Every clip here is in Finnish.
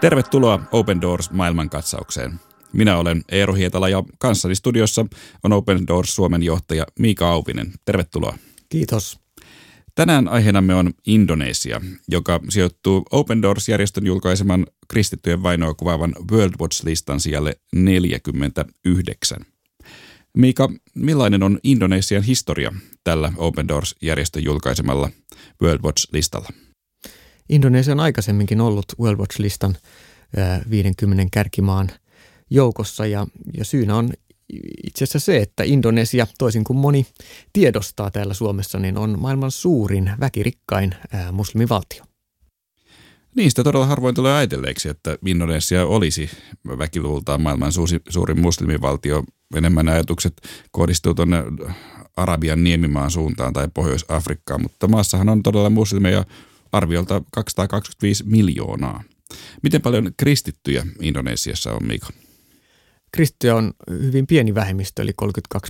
Tervetuloa Open Doors maailmankatsaukseen. Minä olen Eero Hietala ja kanssani studiossa on Open Doors Suomen johtaja Miika Auvinen. Tervetuloa. Kiitos. Tänään aiheenamme on Indonesia, joka sijoittuu Open Doors-järjestön julkaiseman kristittyjen vainoa kuvaavan World Watch-listan sijalle 49. Miika, millainen on Indonesian historia tällä Open Doors-järjestön julkaisemalla World Watch-listalla? Indonesia on aikaisemminkin ollut World Watch-listan 50 kärkimaan joukossa ja syynä on itse asiassa se, että Indonesia, toisin kuin moni tiedostaa täällä Suomessa, niin on maailman suurin väkirikkain muslimivaltio. Niistä todella harvoin tulee ajatelleeksi, että Indonesia olisi väkiluvultaan maailman suurin muslimivaltio. Enemmän ajatukset kohdistuu tuonne Arabian niemimaan suuntaan tai Pohjois-Afrikkaan, mutta maassahan on todella muslimeja arviolta 225 miljoonaa. Miten paljon kristittyjä Indonesiassa on, Miika? Kristittyjä on hyvin pieni vähemmistö, eli 32,8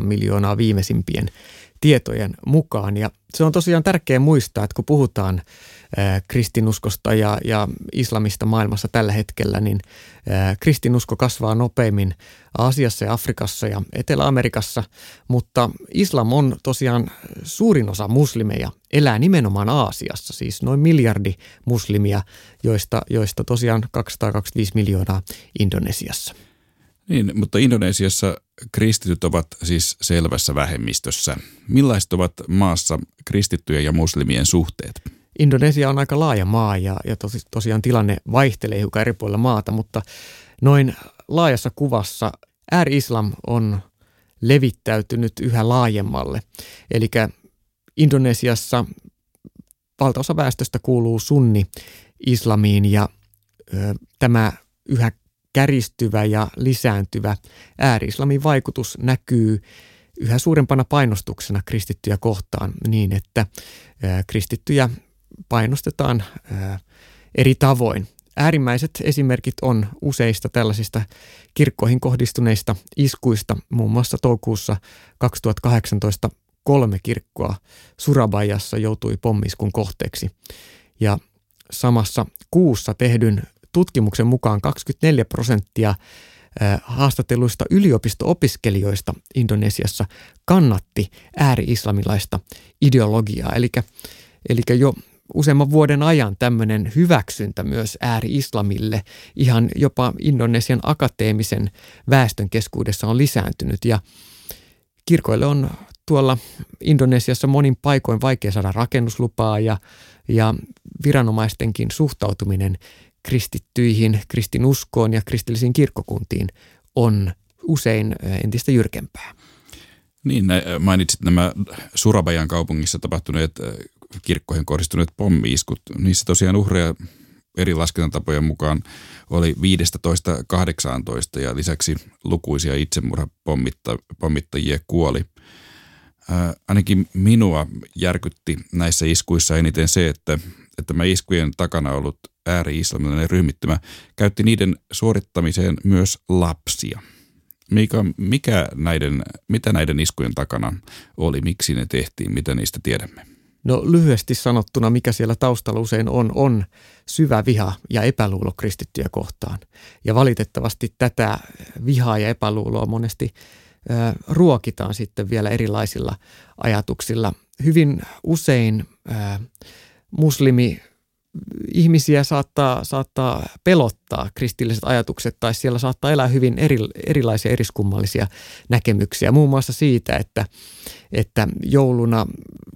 miljoonaa viimeisimpien tietojen mukaan. Ja se on tosiaan tärkeää muistaa, että kun puhutaan kristinuskosta ja islamista maailmassa tällä hetkellä, niin kristinusko kasvaa nopeimmin Aasiassa ja Afrikassa ja Etelä-Amerikassa, mutta islam on tosiaan suurin osa muslimeja, elää nimenomaan Aasiassa, siis noin 1 miljardi muslimia, joista tosiaan 225 miljoonaa Indonesiassa. Niin, mutta Indonesiassa kristityt ovat siis selvässä vähemmistössä. Millaiset ovat maassa kristittyjen ja muslimien suhteet? Indonesia on aika laaja maa ja tosiaan tilanne vaihtelee hiukan eri puolilla maata, mutta noin laajassa kuvassa ääri-islam on levittäytynyt yhä laajemmalle. Eli Indonesiassa valtaosa väestöstä kuuluu sunni-islamiin ja tämä yhä kärjistyvä ja lisääntyvä ääri-islamin vaikutus näkyy yhä suurempana painostuksena kristittyjä kohtaan niin, että kristittyjä painostetaan eri tavoin. Äärimmäiset esimerkit on useista tällaisista kirkkoihin kohdistuneista iskuista. Muun muassa toukokuussa 2018 3 kirkkoa Surabayassa joutui pommiskun kohteeksi ja samassa kuussa tehdyn tutkimuksen mukaan 24% haastatelluista yliopisto-opiskelijoista Indonesiassa kannatti ääri-islamilaista ideologiaa. Eli jo useamman vuoden ajan tämmöinen hyväksyntä myös ääri-islamille ihan jopa Indonesian akateemisen väestön keskuudessa on lisääntynyt ja kirkoille on tuolla Indonesiassa monin paikoin vaikea saada rakennuslupaa ja viranomaistenkin suhtautuminen kristittyihin, kristinuskoon ja kristillisiin kirkkokuntiin on usein entistä jyrkempää. Niin, mainitsit nämä Surabayan kaupungissa tapahtuneet kirkkoihin kohdistuneet pommi-iskut. Niissä tosiaan uhreja eri laskentatapojen mukaan oli 15–18 ja lisäksi lukuisia itsemurhapommittajia kuoli. Ainakin minua järkytti näissä iskuissa eniten se, että mä iskujen takana ollut ääri-islamilainen ryhmittymä käytti niiden suorittamiseen myös lapsia. Miika, mitä näiden iskujen takana oli? Miksi ne tehtiin? Mitä niistä tiedämme? No lyhyesti sanottuna, mikä siellä taustalla usein on syvä viha ja epäluulo kristittyjä kohtaan. Ja valitettavasti tätä vihaa ja epäluuloa monesti ruokitaan sitten vielä erilaisilla ajatuksilla. Hyvin usein muslimi-ihmisiä saattaa pelottaa kristilliset ajatukset tai siellä saattaa elää hyvin erilaisia eriskummallisia näkemyksiä. Muun muassa siitä, että jouluna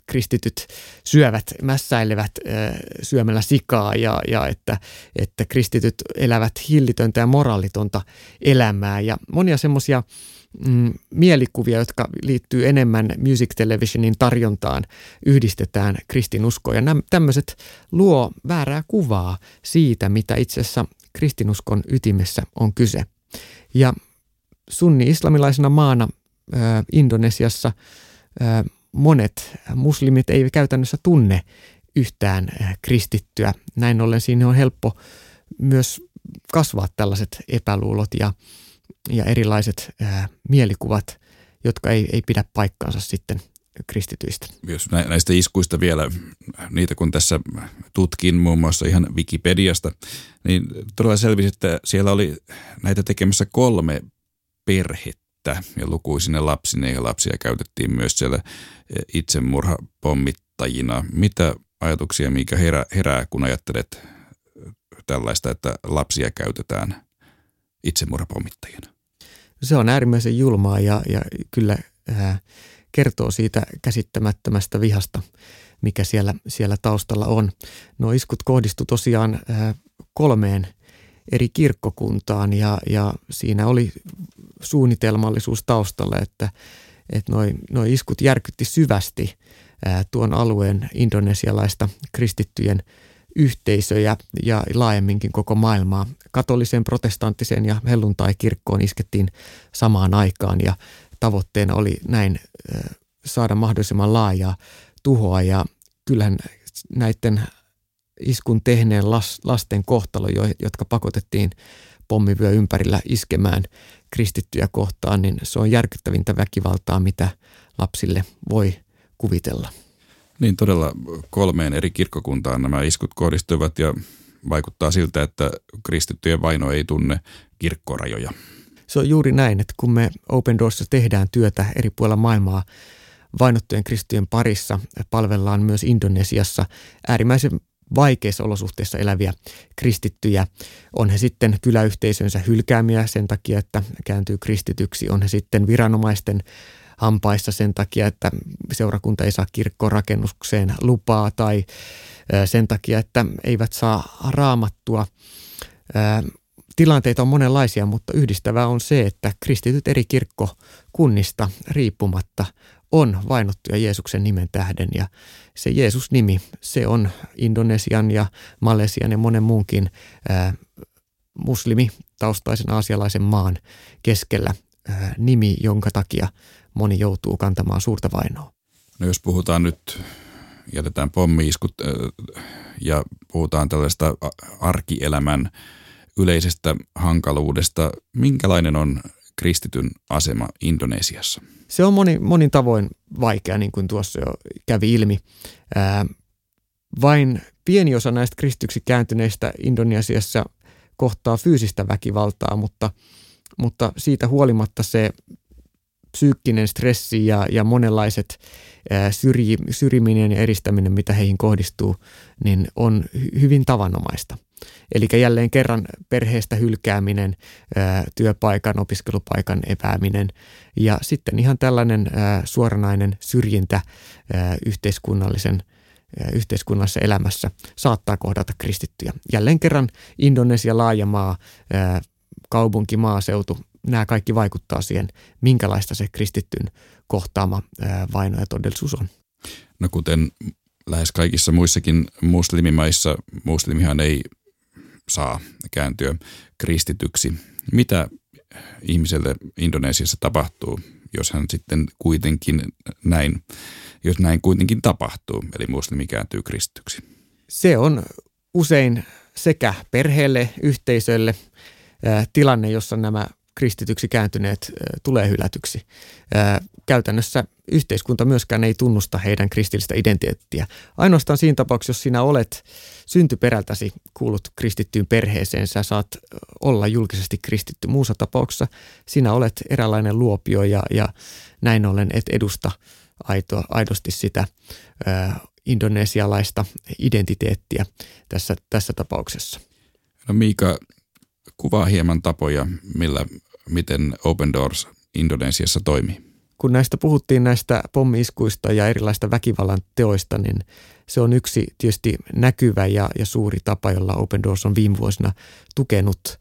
kristityt mässäilevät syömällä sikaa ja että kristityt elävät hillitöntä ja moraalitonta elämää ja monia semmoisia mielikuvia, jotka liittyy enemmän Music Televisionin tarjontaan, yhdistetään kristinuskoon. Ja nämä tämmöiset luo väärää kuvaa siitä, mitä itse asiassa kristinuskon ytimessä on kyse. Ja sunni-islamilaisena maana Indonesiassa monet muslimit ei käytännössä tunne yhtään kristittyä. Näin ollen siinä on helppo myös kasvaa tällaiset epäluulot ja erilaiset mielikuvat, jotka ei pidä paikkaansa sitten kristityistä. Jos näistä iskuista vielä, niitä kun tässä tutkin muun muassa ihan Wikipediasta, niin todella selvisi, että siellä oli näitä tekemässä 3 perhettä ja lukuisine lapsine ja lapsia käytettiin myös siellä itsemurhapommittajina. Mitä ajatuksia, Miika, herää, kun ajattelet tällaista, että lapsia käytetään itsemurhapommittajina? Se on äärimmäisen julmaa ja kyllä kertoo siitä käsittämättömästä vihasta, mikä siellä taustalla on. No iskut kohdistu tosiaan 3 eri kirkkokuntaan ja siinä oli suunnitelmallisuus taustalla, että noi iskut järkytti syvästi tuon alueen indonesialaista kristittyjen yhteisöjä ja laajemminkin koko maailmaa. Katoliseen, protestanttiseen ja helluntai-kirkkoon iskettiin samaan aikaan ja tavoitteena oli näin saada mahdollisimman laajaa tuhoa ja kyllähän näiden iskun tehneen lasten kohtalo, jotka pakotettiin pommivyö ympärillä iskemään kristittyjä kohtaan, niin se on järkyttävintä väkivaltaa, mitä lapsille voi kuvitella. Niin todella 3 eri kirkkokuntaan nämä iskut kohdistuivat ja vaikuttaa siltä, että kristittyjen vaino ei tunne kirkkorajoja. Se on juuri näin, että kun me Open Doorsissa tehdään työtä eri puolilla maailmaa vainottujen kristittyjen parissa, palvellaan myös Indonesiassa äärimmäisen vaikeissa olosuhteissa eläviä kristittyjä. On he sitten kyläyhteisönsä hylkäämiä sen takia, että kääntyy kristityksi, on he sitten viranomaisten hampaissa sen takia, että seurakunta ei saa kirkkorakennukseen lupaa tai sen takia, että eivät saa raamattua. Tilanteita on monenlaisia, mutta yhdistävää on se, että kristityt eri kirkkokunnista riippumatta on vainottuja Jeesuksen nimen tähden ja se Jeesus-nimi, se on Indonesian ja Malesian ja monen muunkin muslimitaustaisen aasialaisen maan keskellä nimi, jonka takia moni joutuu kantamaan suurta vainoa. No jos puhutaan nyt, jätetään pommi-iskut ja puhutaan tällaista arkielämän yleisestä hankaluudesta. Minkälainen on kristityn asema Indonesiassa? Se on monin tavoin vaikea, niin kuin tuossa jo kävi ilmi. Vain pieni osa näistä kristityksi kääntyneistä Indonesiassa kohtaa fyysistä väkivaltaa, mutta siitä huolimatta se psyykkinen stressi ja monenlaiset syrjiminen ja eristäminen, mitä heihin kohdistuu, niin on hyvin tavanomaista. Eli jälleen kerran perheestä hylkääminen, työpaikan, opiskelupaikan epääminen ja sitten ihan tällainen suoranainen syrjintä yhteiskunnallisessa elämässä saattaa kohdata kristittyjä. Jälleen kerran Indonesia, laajamaa, kaupunki, maaseutu, nämä kaikki vaikuttaa siihen, minkälaista se kristittyn kohtaama vaino ja todellisuus on. No kuten lähes kaikissa muissakin muslimimaissa, muslimihan ei saa kääntyä kristityksi. Mitä ihmiselle Indonesiassa tapahtuu, jos hän sitten kuitenkin näin tapahtuu, eli muslimi kääntyy kristityksi? Se on usein sekä perheelle, yhteisölle tilanne, jossa nämä kristityksi kääntyneet tulee hylätyksi. Käytännössä yhteiskunta myöskään ei tunnusta heidän kristillistä identiteettiä. Ainoastaan siinä tapauksessa, jos sinä olet syntyperältäsi kuulut kristittyyn perheeseen, sä saat olla julkisesti kristitty. Muussa tapauksessa sinä olet eräänlainen luopio ja näin ollen et edusta aidosti sitä indonesialaista identiteettiä tässä tapauksessa. No Miika, kuvaa hieman tapoja, miten Open Doors Indonesiassa toimii. Kun näistä puhuttiin näistä pommi-iskuista ja erilaista väkivallan teoista, niin se on yksi tietysti näkyvä ja suuri tapa, jolla Open Doors on viime vuosina tukenut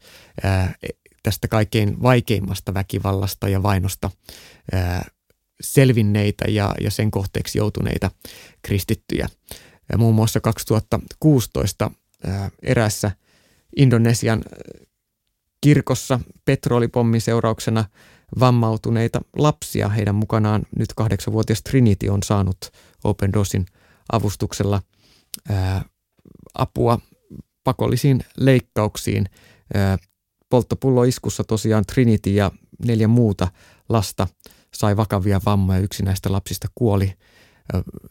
tästä kaikkein vaikeimmasta väkivallasta ja vainosta selvinneitä ja sen kohteeksi joutuneita kristittyjä. Muun muassa 2016 eräässä Indonesian kirkossa petrolipommin seurauksena vammautuneita lapsia. Heidän mukanaan nyt 8-vuotias Trinity on saanut Open Doorsin avustuksella apua pakollisiin leikkauksiin. Polttopulloiskussa tosiaan Trinity ja 4 muuta lasta sai vakavia vammoja. Yksi näistä lapsista kuoli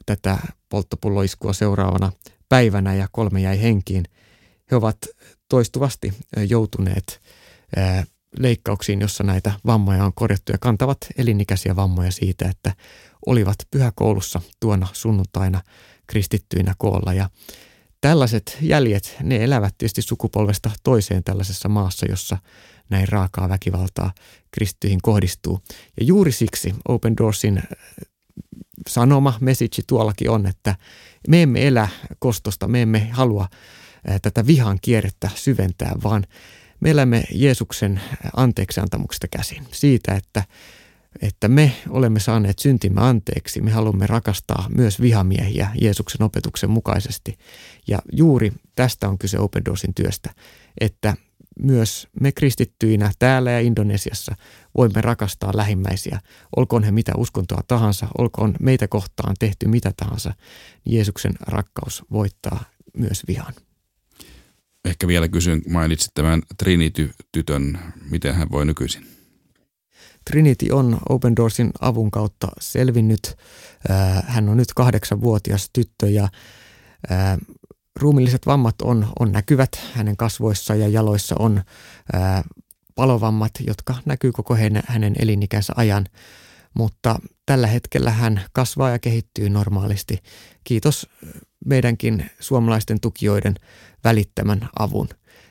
tätä polttopulloiskua seuraavana päivänä ja 3 jäi henkiin. He ovat toistuvasti joutuneet leikkauksiin, jossa näitä vammoja on korjattu ja kantavat elinikäisiä vammoja siitä, että olivat pyhäkoulussa tuona sunnuntaina kristittyinä koolla. Ja tällaiset jäljet, ne elävät tietysti sukupolvesta toiseen tällaisessa maassa, jossa näin raakaa väkivaltaa kristittyihin kohdistuu. Ja juuri siksi Open Doorsin sanoma, message tuollakin on, että me emme elä kostosta, me emme halua tätä vihan kierrettä syventää, vaan me elämme Jeesuksen anteeksiantamuksesta käsin. Siitä, että me olemme saaneet syntimme anteeksi, me haluamme rakastaa myös vihamiehiä Jeesuksen opetuksen mukaisesti. Ja juuri tästä on kyse Open Doorsin työstä, että myös me kristittyinä täällä ja Indonesiassa voimme rakastaa lähimmäisiä. Olkoon he mitä uskontoa tahansa, olkoon meitä kohtaan tehty mitä tahansa. Jeesuksen rakkaus voittaa myös vihan. Ehkä vielä kysyn, mainitsit tämän Trinity-tytön, miten hän voi nykyisin? Trinity on Open Doorsin avun kautta selvinnyt. Hän on nyt 8-vuotias tyttö ja ruumiilliset vammat on näkyvät hänen kasvoissaan ja jaloissa on palovammat, jotka näkyy koko hänen elinikänsä ajan. Mutta tällä hetkellä hän kasvaa ja kehittyy normaalisti. Kiitos meidänkin suomalaisten tukijoiden välittämän avun.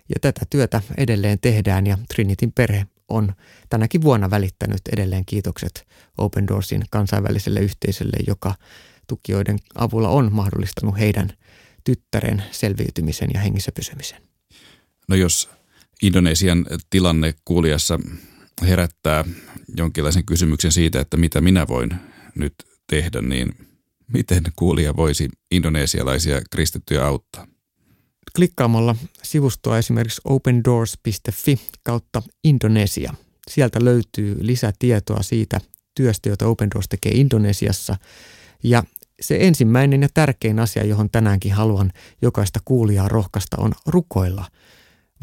Ja tätä työtä edelleen tehdään ja Trinityn perhe on tänäkin vuonna välittänyt edelleen kiitokset Open Doorsin kansainväliselle yhteisölle, joka tukijoiden avulla on mahdollistanut heidän tyttären selviytymisen ja hengissä pysymisen. No jos Indonesian tilanne kuulijassa herättää jonkinlaisen kysymyksen siitä, että mitä minä voin nyt tehdä, niin miten kuulija voisi indonesialaisia kristittyjä auttaa? Klikkaamalla sivustoa esimerkiksi opendoors.fi/Indonesia. Sieltä löytyy lisätietoa siitä työstä, jota Open Doors tekee Indonesiassa. Ja se ensimmäinen ja tärkein asia, johon tänäänkin haluan jokaista kuulijaa rohkaista, on rukoilla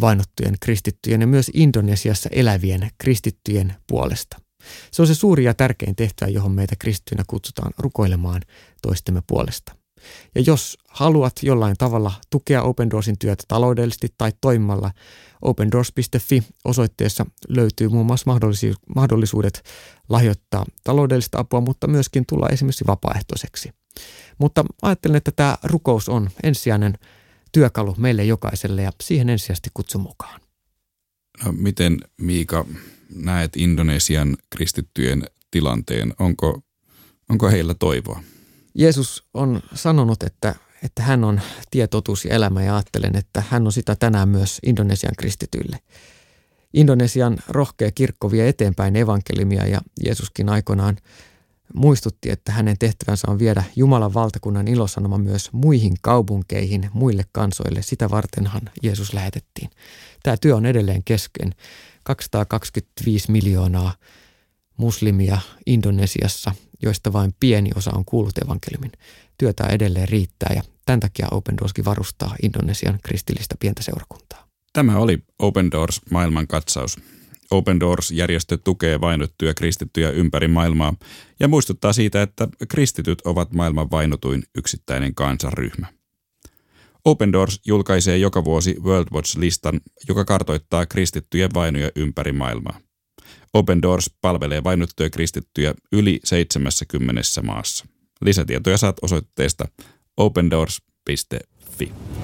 vainottujen kristittyjen ja myös Indonesiassa elävien kristittyjen puolesta. Se on se suuri ja tärkein tehtävä, johon meitä kristittyinä kutsutaan rukoilemaan toistemme puolesta. Ja jos haluat jollain tavalla tukea Open Doorsin työtä taloudellisesti tai toimimalla, opendoors.fi-osoitteessa löytyy muun muassa mahdollisuudet lahjoittaa taloudellista apua, mutta myöskin tulla esimerkiksi vapaaehtoiseksi. Mutta ajattelen, että tämä rukous on ensisijainen työkalu meille jokaiselle ja siihen ensisijaisesti kutsun mukaan. No, miten Miika näet Indonesian kristittyjen tilanteen? Onko heillä toivoa? Jeesus on sanonut, että hän on tie, totuus ja elämä ja ajattelen, että hän on sitä tänään myös Indonesian kristityille. Indonesian rohkea kirkko vie eteenpäin evankeliumia ja Jeesuskin aikoinaan muistutti, että hänen tehtävänsä on viedä Jumalan valtakunnan ilosanoma myös muihin kaupunkeihin, muille kansoille. Sitä vartenhan Jeesus lähetettiin. Tämä työ on edelleen kesken. 225 miljoonaa muslimia Indonesiassa, joista vain pieni osa on kuullut evankeliumin. Työtä edelleen riittää ja tämän takia Open Doorskin varustaa Indonesian kristillistä pientä seurakuntaa. Tämä oli Open Doors maailmankatsaus. Open Doors-järjestö tukee vainottuja kristittyjä ympäri maailmaa ja muistuttaa siitä, että kristityt ovat maailman vainotuin yksittäinen kansanryhmä. Open Doors julkaisee joka vuosi World Watch-listan, joka kartoittaa kristittyjen vainoja ympäri maailmaa. Open Doors palvelee vainottuja kristittyjä yli 70 maassa. Lisätietoja saat osoitteesta opendoors.fi.